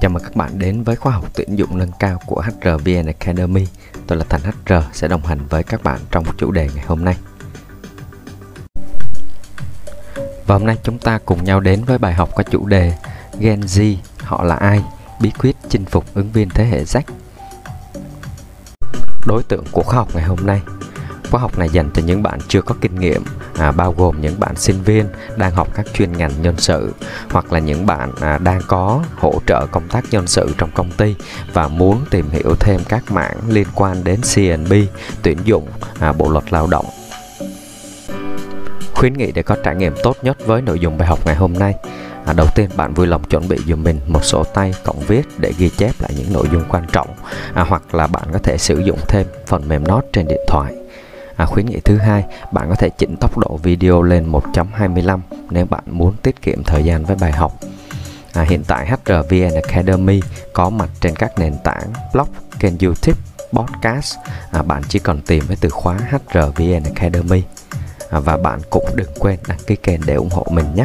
Chào mừng các bạn đến với khóa học tuyển dụng nâng cao của HRVN Academy. Tôi là Thành HR sẽ đồng hành với các bạn trong chủ đề ngày hôm nay. Và hôm nay chúng ta cùng nhau đến với bài học có chủ đề Gen Z, họ là ai? Bí quyết chinh phục ứng viên thế hệ Z. Đối tượng của khóa học ngày hôm nay. Khóa học này dành cho những bạn chưa có kinh nghiệm, bao gồm những bạn sinh viên đang học các chuyên ngành nhân sự hoặc là những bạn đang có hỗ trợ công tác nhân sự trong công ty và muốn tìm hiểu thêm các mảng liên quan đến C&B, tuyển dụng, bộ luật lao động. Khuyến nghị để có trải nghiệm tốt nhất với nội dung bài học ngày hôm nay. Đầu tiên bạn vui lòng chuẩn bị giùm mình một sổ tay cộng viết để ghi chép lại những nội dung quan trọng, hoặc là bạn có thể sử dụng thêm phần mềm note trên điện thoại. Khuyến nghị thứ hai, bạn có thể chỉnh tốc độ video lên 1.25 nếu bạn muốn tiết kiệm thời gian với bài học. Hiện tại HRVN Academy có mặt trên các nền tảng blog, kênh YouTube, podcast. Bạn chỉ cần tìm với từ khóa HRVN Academy. Và bạn cũng đừng quên đăng ký kênh để ủng hộ mình nhé.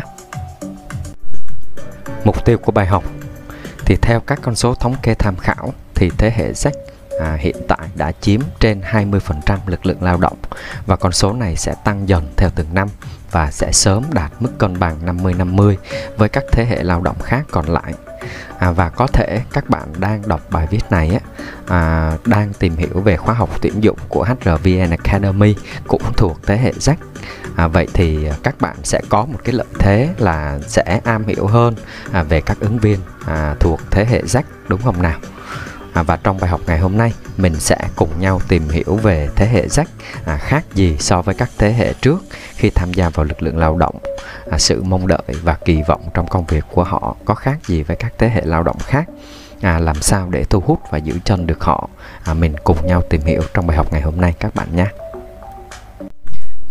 Mục tiêu của bài học thì theo các con số thống kê tham khảo thì thế hệ Z hiện tại đã chiếm trên 20% lực lượng lao động và con số này sẽ tăng dần theo từng năm và sẽ sớm đạt mức cân bằng 50-50 với các thế hệ lao động khác còn lại. Và có thể các bạn đang đọc bài viết này đang tìm hiểu về khóa học tuyển dụng của HRVN Academy cũng thuộc thế hệ Z. Vậy thì các bạn sẽ có một cái lợi thế là sẽ am hiểu hơn về các ứng viên thuộc thế hệ Z, đúng không nào? Và trong bài học ngày hôm nay mình sẽ cùng nhau tìm hiểu về thế hệ Z khác gì so với các thế hệ trước khi tham gia vào lực lượng lao động, sự mong đợi và kỳ vọng trong công việc của họ có khác gì với các thế hệ lao động khác, làm sao để thu hút và giữ chân được họ. Mình cùng nhau tìm hiểu trong bài học ngày hôm nay các bạn nhé.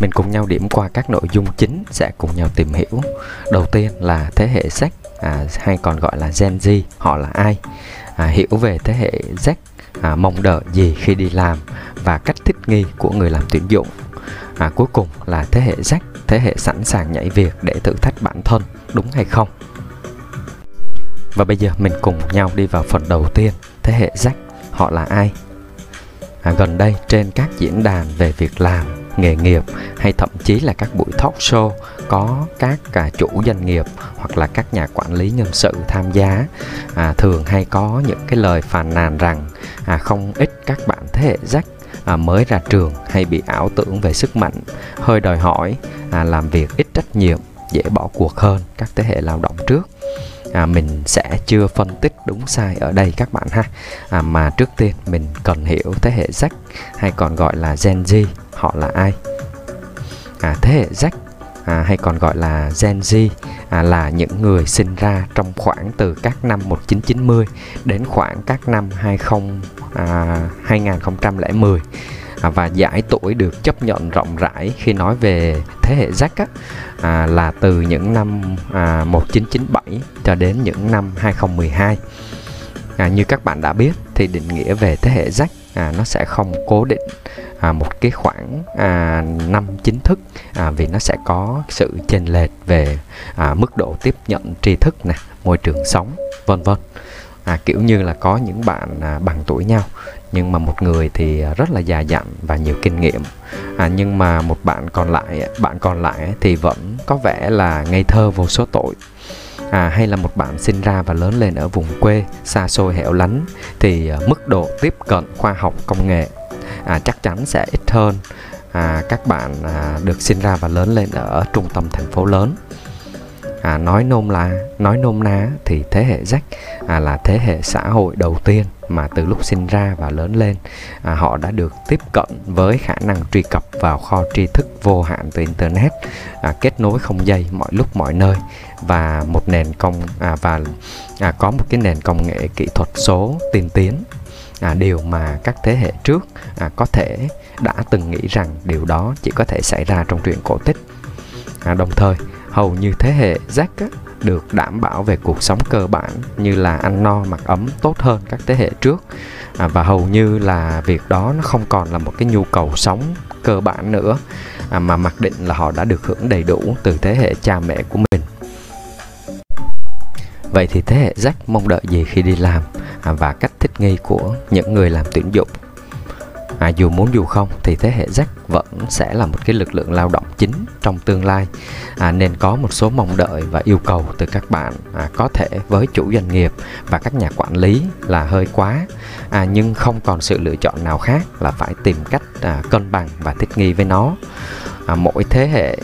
Mình cùng nhau điểm qua các nội dung chính sẽ cùng nhau tìm hiểu. Đầu tiên là thế hệ Z hay còn gọi là Gen Z, họ là ai? Hiểu về thế hệ Z, mong đợi gì khi đi làm và cách thích nghi của người làm tuyển dụng. Cuối cùng là thế hệ Z, thế hệ sẵn sàng nhảy việc để thử thách bản thân, đúng hay không? Và bây giờ mình cùng nhau đi vào phần đầu tiên, thế hệ Z, họ là ai? Gần đây trên các diễn đàn về việc làm, nghề nghiệp hay thậm chí là các buổi talk show có các chủ doanh nghiệp hoặc là các nhà quản lý nhân sự tham gia, thường hay có những cái lời phàn nàn rằng không ít các bạn thế hệ Z mới ra trường hay bị ảo tưởng về sức mạnh, hơi đòi hỏi, làm việc ít trách nhiệm, dễ bỏ cuộc hơn các thế hệ lao động trước. Mình sẽ chưa phân tích đúng sai ở đây các bạn ha, mà trước tiên mình cần hiểu thế hệ Z hay còn gọi là Gen Z họ là ai. Thế hệ Z hay còn gọi là Gen Z là những người sinh ra trong khoảng từ các năm 1990 đến khoảng các năm 2010 và giải tuổi được chấp nhận rộng rãi khi nói về thế hệ Z là từ những năm 1997 cho đến những năm 2012. Như các bạn đã biết thì định nghĩa về thế hệ Z nó sẽ không cố định một cái khoảng năm chính thức, vì nó sẽ có sự chênh lệch về mức độ tiếp nhận tri thức nè, môi trường sống, vân vân. Kiểu như là có những bạn bằng tuổi nhau nhưng mà một người thì rất là già dặn và nhiều kinh nghiệm, nhưng mà một bạn còn lại thì vẫn có vẻ là ngây thơ vô số tội. Hay là một bạn sinh ra và lớn lên ở vùng quê xa xôi hẻo lánh thì mức độ tiếp cận khoa học công nghệ chắc chắn sẽ ít hơn các bạn được sinh ra và lớn lên ở trung tâm thành phố lớn. Nói nôm na thì thế hệ Z là thế hệ xã hội đầu tiên mà từ lúc sinh ra và lớn lên họ đã được tiếp cận với khả năng truy cập vào kho tri thức vô hạn từ internet, kết nối không dây mọi lúc mọi nơi và có một cái nền công nghệ kỹ thuật số tiên tiến. Điều mà các thế hệ trước có thể đã từng nghĩ rằng điều đó chỉ có thể xảy ra trong truyện cổ tích. Đồng thời hầu như thế hệ Z được đảm bảo về cuộc sống cơ bản như là ăn no mặc ấm tốt hơn các thế hệ trước, và hầu như là việc đó nó không còn là một cái nhu cầu sống cơ bản nữa, mà mặc định là họ đã được hưởng đầy đủ từ thế hệ cha mẹ của mình. Vậy thì thế hệ Z mong đợi gì khi đi làm và cách thích nghi của những người làm tuyển dụng? Dù muốn dù không thì thế hệ Z vẫn sẽ là một cái lực lượng lao động chính trong tương lai, nên có một số mong đợi và yêu cầu từ các bạn có thể với chủ doanh nghiệp và các nhà quản lý là hơi quá, nhưng không còn sự lựa chọn nào khác là phải tìm cách cân bằng và thích nghi với nó. Mỗi thế hệ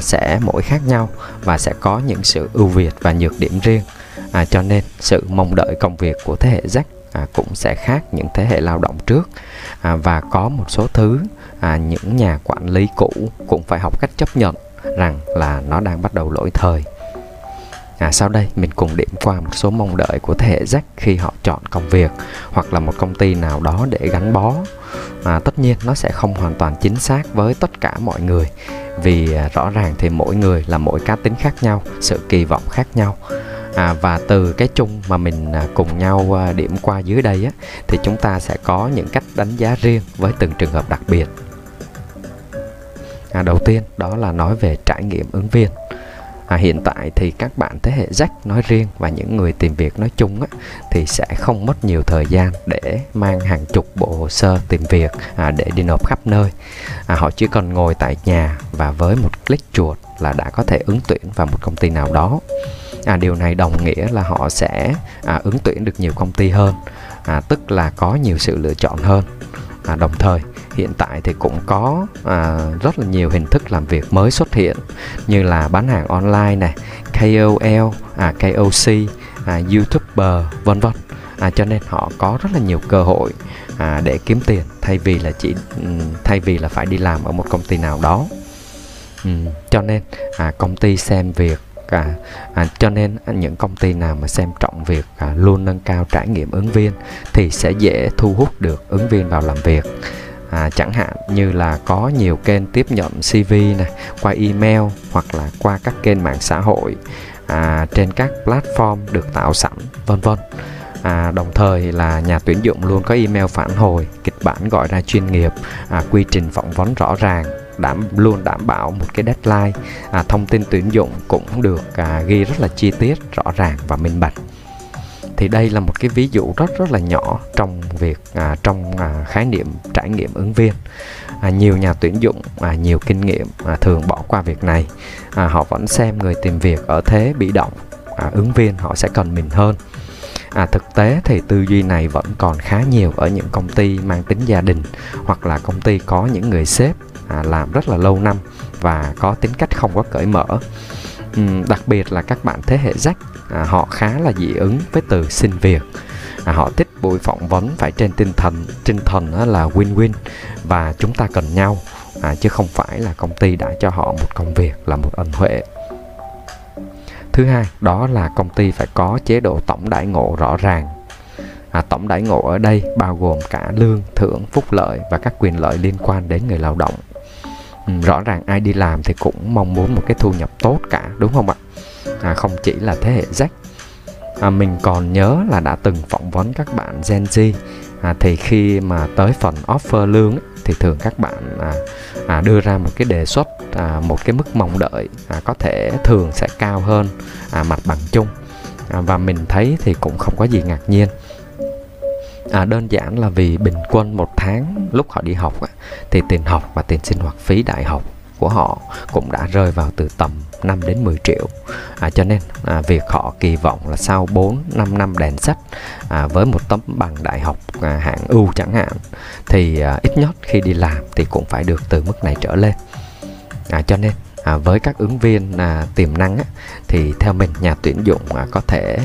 sẽ mỗi khác nhau và sẽ có những sự ưu việt và nhược điểm riêng, cho nên sự mong đợi công việc của thế hệ Z cũng sẽ khác những thế hệ lao động trước, và có một số thứ những nhà quản lý cũ cũng phải học cách chấp nhận rằng là nó đang bắt đầu lỗi thời. Sau đây mình cùng điểm qua một số mong đợi của thế hệ Z khi họ chọn công việc hoặc là một công ty nào đó để gắn bó. Tất nhiên nó sẽ không hoàn toàn chính xác với tất cả mọi người, vì rõ ràng thì mỗi người là mỗi cá tính khác nhau, sự kỳ vọng khác nhau. Và từ cái chung mà mình cùng nhau điểm qua dưới đây thì chúng ta sẽ có những cách đánh giá riêng với từng trường hợp đặc biệt. Đầu tiên đó là nói về trải nghiệm ứng viên. Hiện tại thì các bạn thế hệ Z nói riêng và những người tìm việc nói chung thì sẽ không mất nhiều thời gian để mang hàng chục bộ hồ sơ tìm việc để đi nộp khắp nơi. Họ chỉ cần ngồi tại nhà và với một click chuột là đã có thể ứng tuyển vào một công ty nào đó. Điều này đồng nghĩa là họ sẽ ứng tuyển được nhiều công ty hơn, tức là có nhiều sự lựa chọn hơn. Đồng thời hiện tại thì cũng có rất là nhiều hình thức làm việc mới xuất hiện, như là bán hàng online này, KOL, KOC, YouTuber, vân vân. Cho nên họ có rất là nhiều cơ hội để kiếm tiền thay vì là phải đi làm ở một công ty nào đó. Cho nên những công ty nào mà xem trọng việc luôn nâng cao trải nghiệm ứng viên thì sẽ dễ thu hút được ứng viên vào làm việc. Chẳng hạn như là có nhiều kênh tiếp nhận CV này, qua email hoặc là qua các kênh mạng xã hội, trên các platform được tạo sẵn, vân vân. Đồng thời là nhà tuyển dụng luôn có email phản hồi, kịch bản gọi ra chuyên nghiệp, quy trình phỏng vấn rõ ràng, luôn đảm bảo một cái deadline. Thông tin tuyển dụng cũng được ghi rất là chi tiết, rõ ràng và minh bạch. Thì đây là một cái ví dụ rất là nhỏ trong việc khái niệm trải nghiệm ứng viên. Nhiều nhà tuyển dụng nhiều kinh nghiệm thường bỏ qua việc này. Họ vẫn xem người tìm việc ở thế bị động, ứng viên họ sẽ cần mình hơn. Thực tế thì tư duy này vẫn còn khá nhiều ở những công ty mang tính gia đình hoặc là công ty có những người sếp làm rất là lâu năm và có tính cách không có cởi mở. Đặc biệt là các bạn thế hệ Z, họ khá là dị ứng với từ xin việc. Họ thích buổi phỏng vấn phải trên tinh thần là win-win và chúng ta cần nhau, chứ không phải là công ty đã cho họ một công việc là một ân huệ. Thứ hai đó là công ty phải có chế độ tổng đãi ngộ rõ ràng. Tổng đãi ngộ ở đây bao gồm cả lương, thưởng, phúc lợi và các quyền lợi liên quan đến người lao động. Rõ ràng ai đi làm thì cũng mong muốn một cái thu nhập tốt cả, đúng không ạ? Không chỉ là thế hệ Z. Mình còn nhớ là đã từng phỏng vấn các bạn Gen Z, thì khi mà tới phần offer lương thì thường các bạn đưa ra một cái đề xuất, một cái mức mong đợi có thể thường sẽ cao hơn mặt bằng chung. Và mình thấy thì cũng không có gì ngạc nhiên. Đơn giản là vì bình quân một tháng lúc họ đi học thì tiền học và tiền sinh hoạt phí đại học của họ cũng đã rơi vào từ tầm 5 đến 10 triệu. Cho nên việc họ kỳ vọng là sau 4-5 năm đèn sách với một tấm bằng đại học hạng ưu chẳng hạn thì ít nhất khi đi làm thì cũng phải được từ mức này trở lên. Cho nên với các ứng viên tiềm năng thì theo mình nhà tuyển dụng có thể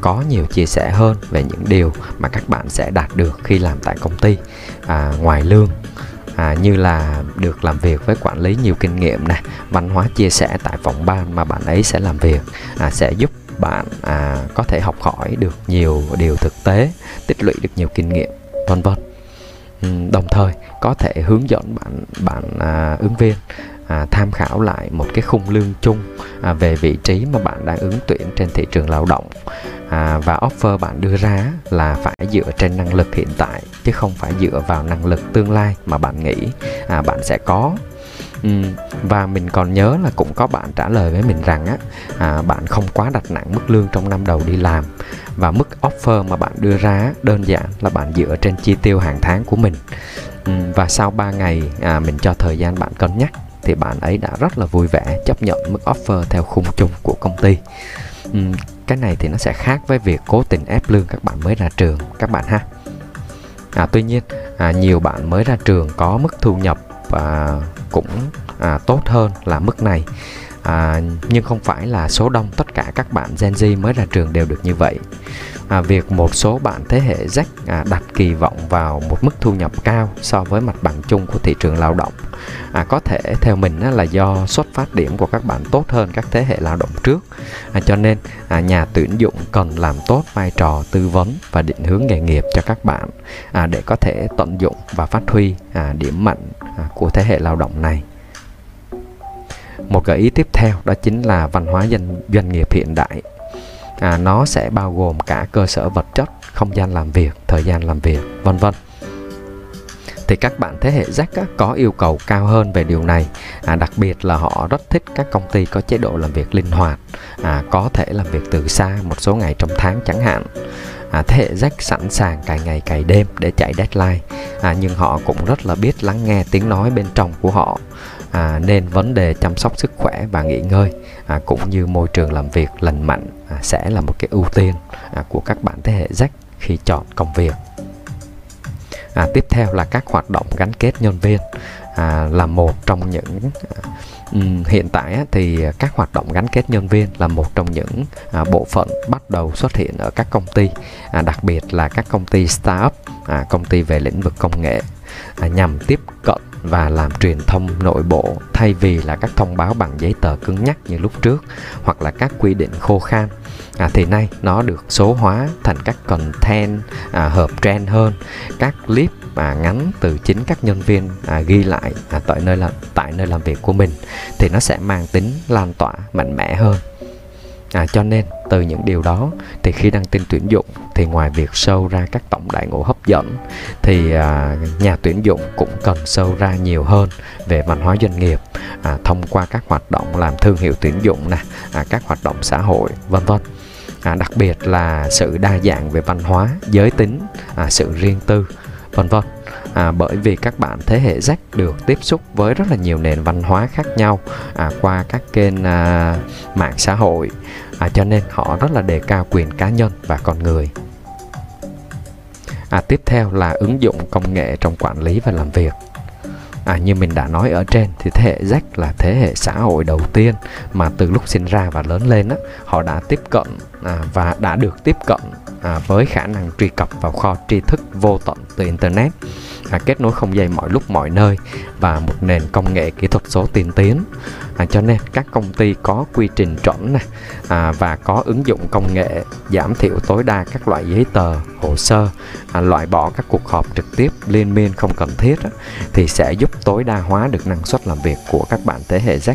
có nhiều chia sẻ hơn về những điều mà các bạn sẽ đạt được khi làm tại công ty ngoài lương, như là được làm việc với quản lý nhiều kinh nghiệm này, văn hóa chia sẻ tại phòng ban mà bạn ấy sẽ làm việc sẽ giúp bạn có thể học hỏi được nhiều điều thực tế, tích lũy được nhiều kinh nghiệm, vân vân. Đồng thời có thể hướng dẫn ứng viên tham khảo lại một cái khung lương chung về vị trí mà bạn đang ứng tuyển trên thị trường lao động, và offer bạn đưa ra là phải dựa trên năng lực hiện tại chứ không phải dựa vào năng lực tương lai mà bạn nghĩ bạn sẽ có. Và mình còn nhớ là cũng có bạn trả lời với mình rằng á, bạn không quá đặt nặng mức lương trong năm đầu đi làm, và mức offer mà bạn đưa ra đơn giản là bạn dựa trên chi tiêu hàng tháng của mình. Và sau 3 ngày mình cho thời gian bạn cân nhắc thì bạn ấy đã rất là vui vẻ chấp nhận mức offer theo khung chung của công ty. Cái này thì nó sẽ khác với việc cố tình ép lương các bạn mới ra trường các bạn ha. Tuy nhiên nhiều bạn mới ra trường có mức thu nhập cũng tốt hơn là mức này, nhưng không phải là số đông tất cả các bạn Gen Z mới ra trường đều được như vậy. Việc một số bạn thế hệ Z đặt kỳ vọng vào một mức thu nhập cao so với mặt bằng chung của thị trường lao động có thể theo mình là do xuất phát điểm của các bạn tốt hơn các thế hệ lao động trước, cho nên nhà tuyển dụng cần làm tốt vai trò tư vấn và định hướng nghề nghiệp cho các bạn để có thể tận dụng và phát huy điểm mạnh của thế hệ lao động này. Một gợi ý tiếp theo đó chính là văn hóa doanh nghiệp hiện đại. Nó sẽ bao gồm cả cơ sở vật chất, không gian làm việc, thời gian làm việc, vân vân. Thì các bạn thế hệ Z có yêu cầu cao hơn về điều này, đặc biệt là họ rất thích các công ty có chế độ làm việc linh hoạt, có thể làm việc từ xa một số ngày trong tháng chẳng hạn. Thế hệ Z sẵn sàng cày ngày cày đêm để chạy deadline, nhưng họ cũng rất là biết lắng nghe tiếng nói bên trong của họ, nên vấn đề chăm sóc sức khỏe và nghỉ ngơi cũng như môi trường làm việc lành mạnh sẽ là một cái ưu tiên của các bạn thế hệ Z khi chọn công việc. Tiếp theo là các hoạt động gắn kết nhân viên. Là một trong những hiện tại thì các hoạt động gắn kết nhân viên là một trong những bộ phận bắt đầu xuất hiện ở các công ty, đặc biệt là các công ty startup, công ty về lĩnh vực công nghệ, nhằm tiếp cận và làm truyền thông nội bộ thay vì là các thông báo bằng giấy tờ cứng nhắc như lúc trước, hoặc là các quy định khô khan. Thì nay nó được số hóa thành các content hợp trend hơn, các clip ngắn từ chính các nhân viên ghi lại tại nơi làm việc của mình, thì nó sẽ mang tính lan tỏa mạnh mẽ hơn. Cho nên từ những điều đó thì khi đăng tin tuyển dụng thì ngoài việc show ra các tổng đại ngộ hấp dẫn thì nhà tuyển dụng cũng cần show ra nhiều hơn về văn hóa doanh nghiệp thông qua các hoạt động làm thương hiệu tuyển dụng nè, các hoạt động xã hội vân vân. Đặc biệt là sự đa dạng về văn hóa, giới tính, sự riêng tư vân vân. Bởi vì các bạn thế hệ Z được tiếp xúc với rất là nhiều nền văn hóa khác nhau qua các kênh mạng xã hội, cho nên họ rất là đề cao quyền cá nhân và con người. Tiếp theo là ứng dụng công nghệ trong quản lý và làm việc. Như mình đã nói ở trên thì thế hệ Z là thế hệ xã hội đầu tiên mà từ lúc sinh ra và lớn lên họ đã tiếp cận và đã được tiếp cận với khả năng truy cập vào kho tri thức vô tận từ Internet, kết nối không dây mọi lúc mọi nơi và một nền công nghệ kỹ thuật số tiên tiến. Cho nên các công ty có quy trình chuẩn này, và có ứng dụng công nghệ giảm thiểu tối đa các loại giấy tờ, hồ sơ, loại bỏ các cuộc họp trực tiếp liên miên không cần thiết thì sẽ giúp tối đa hóa được năng suất làm việc của các bạn thế hệ Z.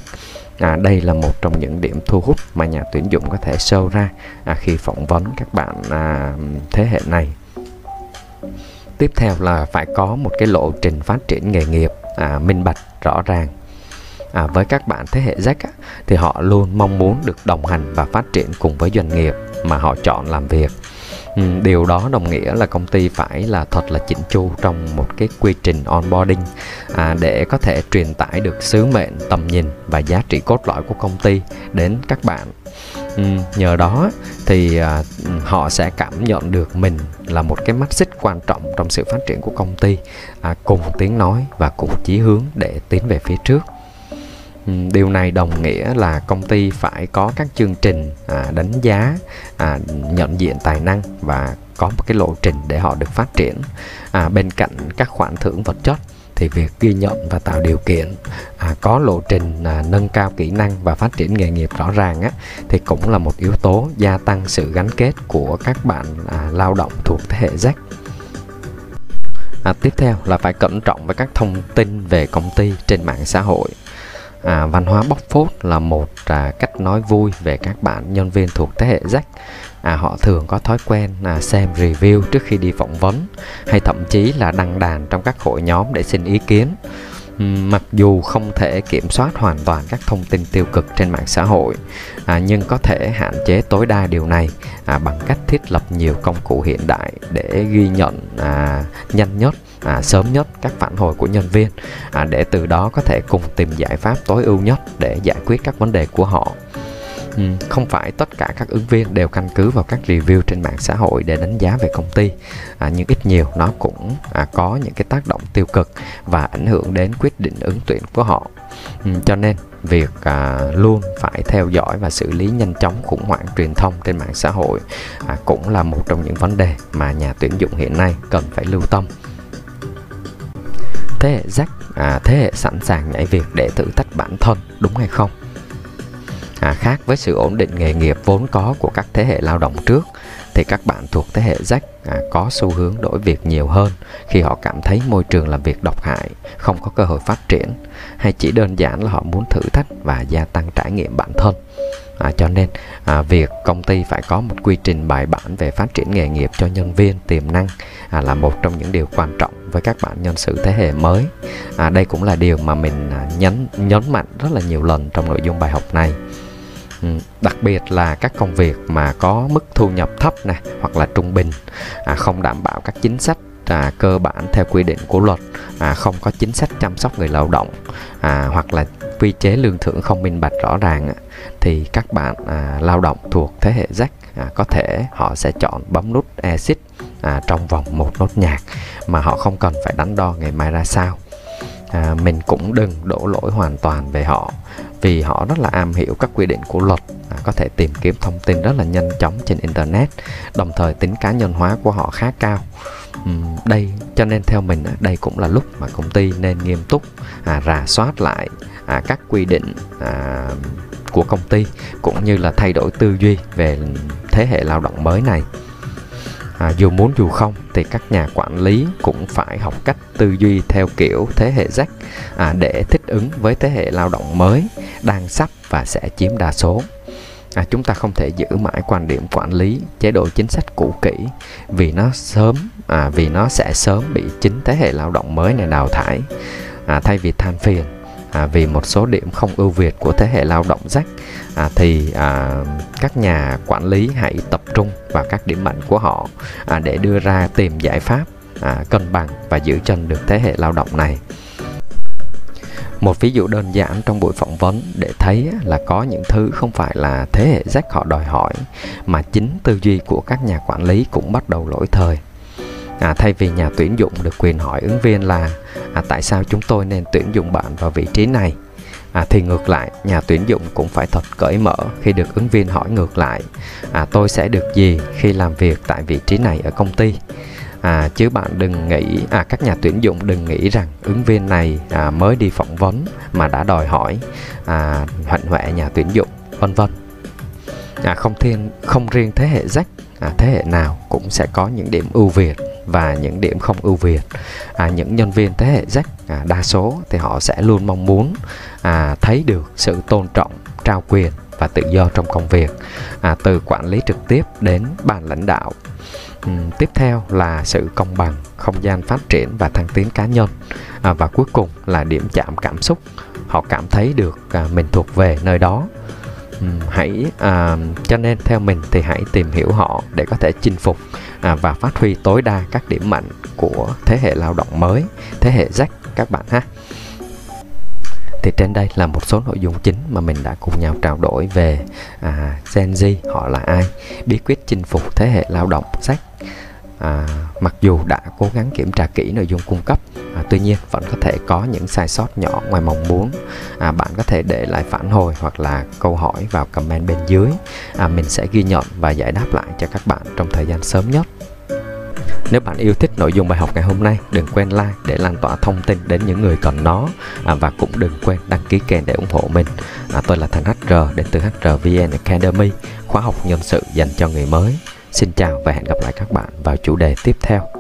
Đây là một trong những điểm thu hút mà nhà tuyển dụng có thể show ra khi phỏng vấn các bạn thế hệ này. Tiếp theo là phải có một cái lộ trình phát triển nghề nghiệp minh bạch, rõ ràng. Với các bạn thế hệ Z thì họ luôn mong muốn được đồng hành và phát triển cùng với doanh nghiệp mà họ chọn làm việc. Điều đó đồng nghĩa là công ty phải là thật là chỉnh chu trong một cái quy trình onboarding để có thể truyền tải được sứ mệnh, tầm nhìn và giá trị cốt lõi của công ty đến các bạn. Nhờ đó thì họ sẽ cảm nhận được mình là một cái mắt xích quan trọng trong sự phát triển của công ty, cùng tiếng nói và cùng chí hướng để tiến về phía trước. Điều này đồng nghĩa là công ty phải có các chương trình đánh giá, nhận diện tài năng và có một cái lộ trình để họ được phát triển. Bên cạnh các khoản thưởng vật chất thì việc ghi nhận và tạo điều kiện có lộ trình nâng cao kỹ năng và phát triển nghề nghiệp rõ ràng thì cũng là một yếu tố gia tăng sự gắn kết của các bạn lao động thuộc thế hệ Z. Tiếp theo là phải cẩn trọng với các thông tin về công ty trên mạng xã hội. Văn hóa bóc phốt là một cách nói vui về các bạn nhân viên thuộc thế hệ Z. Họ thường có thói quen xem review trước khi đi phỏng vấn, hay thậm chí là đăng đàn trong các hội nhóm để xin ý kiến. Mặc dù không thể kiểm soát hoàn toàn các thông tin tiêu cực trên mạng xã hội, nhưng có thể hạn chế tối đa điều này bằng cách thiết lập nhiều công cụ hiện đại để ghi nhận nhanh nhất, sớm nhất các phản hồi của nhân viên, để từ đó có thể cùng tìm giải pháp tối ưu nhất để giải quyết các vấn đề của họ. Không phải tất cả các ứng viên đều căn cứ vào các review trên mạng xã hội để đánh giá về công ty, nhưng ít nhiều nó cũng có những cái tác động tiêu cực và ảnh hưởng đến quyết định ứng tuyển của họ. Cho nên việc luôn phải theo dõi và xử lý nhanh chóng khủng hoảng truyền thông trên mạng xã hội cũng là một trong những vấn đề mà nhà tuyển dụng hiện nay cần phải lưu tâm. Thế hệ Z, thế hệ sẵn sàng nhảy việc để thử thách bản thân, đúng hay không? Khác với sự ổn định nghề nghiệp vốn có của các thế hệ lao động trước, thì các bạn thuộc thế hệ Z có xu hướng đổi việc nhiều hơn khi họ cảm thấy môi trường làm việc độc hại, không có cơ hội phát triển, hay chỉ đơn giản là họ muốn thử thách và gia tăng trải nghiệm bản thân. Cho nên việc công ty phải có một quy trình bài bản về phát triển nghề nghiệp cho nhân viên tiềm năng là một trong những điều quan trọng với các bạn nhân sự thế hệ mới. Đây cũng là điều mà mình nhấn mạnh rất là nhiều lần trong nội dung bài học này. Đặc biệt là các công việc mà có mức thu nhập thấp này hoặc là trung bình, không đảm bảo các chính sách cơ bản theo quy định của luật, không có chính sách chăm sóc người lao động, hoặc là quy chế lương thưởng không minh bạch rõ ràng, thì các bạn lao động thuộc thế hệ Z có thể họ sẽ chọn bấm nút exit trong vòng một nốt nhạc mà họ không cần phải đắn đo ngày mai ra sao. Mình cũng đừng đổ lỗi hoàn toàn về họ, vì họ rất là am hiểu các quy định của luật, có thể tìm kiếm thông tin rất là nhanh chóng trên Internet, đồng thời tính cá nhân hóa của họ khá cao. Cho nên theo mình đây cũng là lúc mà công ty nên nghiêm túc rà soát lại các quy định của công ty, cũng như là thay đổi tư duy về thế hệ lao động mới này. Dù muốn dù không thì các nhà quản lý cũng phải học cách tư duy theo kiểu thế hệ Z để thích ứng với thế hệ lao động mới đang sắp và sẽ chiếm đa số. Chúng ta không thể giữ mãi quan điểm quản lý, chế độ chính sách cũ kỹ vì nó sẽ sớm bị chính thế hệ lao động mới này đào thải. Thay vì than phiền vì một số điểm không ưu việt của thế hệ lao động Z, thì các nhà quản lý hãy tập trung vào các điểm mạnh của họ để đưa ra tìm giải pháp cân bằng và giữ chân được thế hệ lao động này. Một ví dụ đơn giản trong buổi phỏng vấn để thấy là có những thứ không phải là thế hệ Z họ đòi hỏi, mà chính tư duy của các nhà quản lý cũng bắt đầu lỗi thời. Thay vì nhà tuyển dụng được quyền hỏi ứng viên là tại sao chúng tôi nên tuyển dụng bạn vào vị trí này, thì ngược lại nhà tuyển dụng cũng phải thật cởi mở khi được ứng viên hỏi ngược lại tôi sẽ được gì khi làm việc tại vị trí này ở công ty. Chứ bạn đừng nghĩ các nhà tuyển dụng đừng nghĩ rằng ứng viên này mới đi phỏng vấn mà đã đòi hỏi hoạnh hoẹ nhà tuyển dụng, vân vân. Không riêng thế hệ Z, thế hệ nào cũng sẽ có những điểm ưu việt và những điểm không ưu việt. Những nhân viên thế hệ Z đa số thì họ sẽ luôn mong muốn thấy được sự tôn trọng, trao quyền và tự do trong công việc, từ quản lý trực tiếp đến ban lãnh đạo. Tiếp theo là sự công bằng, không gian phát triển và thăng tiến cá nhân. Và cuối cùng là điểm chạm cảm xúc, họ cảm thấy được mình thuộc về nơi đó. Cho nên theo mình thì hãy tìm hiểu họ để có thể chinh phục và phát huy tối đa các điểm mạnh của thế hệ lao động mới, thế hệ Z các bạn ha. Thì trên đây là một số nội dung chính mà mình đã cùng nhau trao đổi về Gen Z họ là ai, bí quyết chinh phục thế hệ lao động Z. Mặc dù đã cố gắng kiểm tra kỹ nội dung cung cấp, tuy nhiên vẫn có thể có những sai sót nhỏ ngoài mong muốn. Bạn có thể để lại phản hồi hoặc là câu hỏi vào comment bên dưới, mình sẽ ghi nhận và giải đáp lại cho các bạn trong thời gian sớm nhất. Nếu bạn yêu thích nội dung bài học ngày hôm nay, đừng quên like để lan tỏa thông tin đến những người cần nó, và cũng đừng quên đăng ký kênh để ủng hộ mình. Tôi là Thành HR đến từ HRVN Academy, khóa học nhân sự dành cho người mới. Xin chào và hẹn gặp lại các bạn vào chủ đề tiếp theo.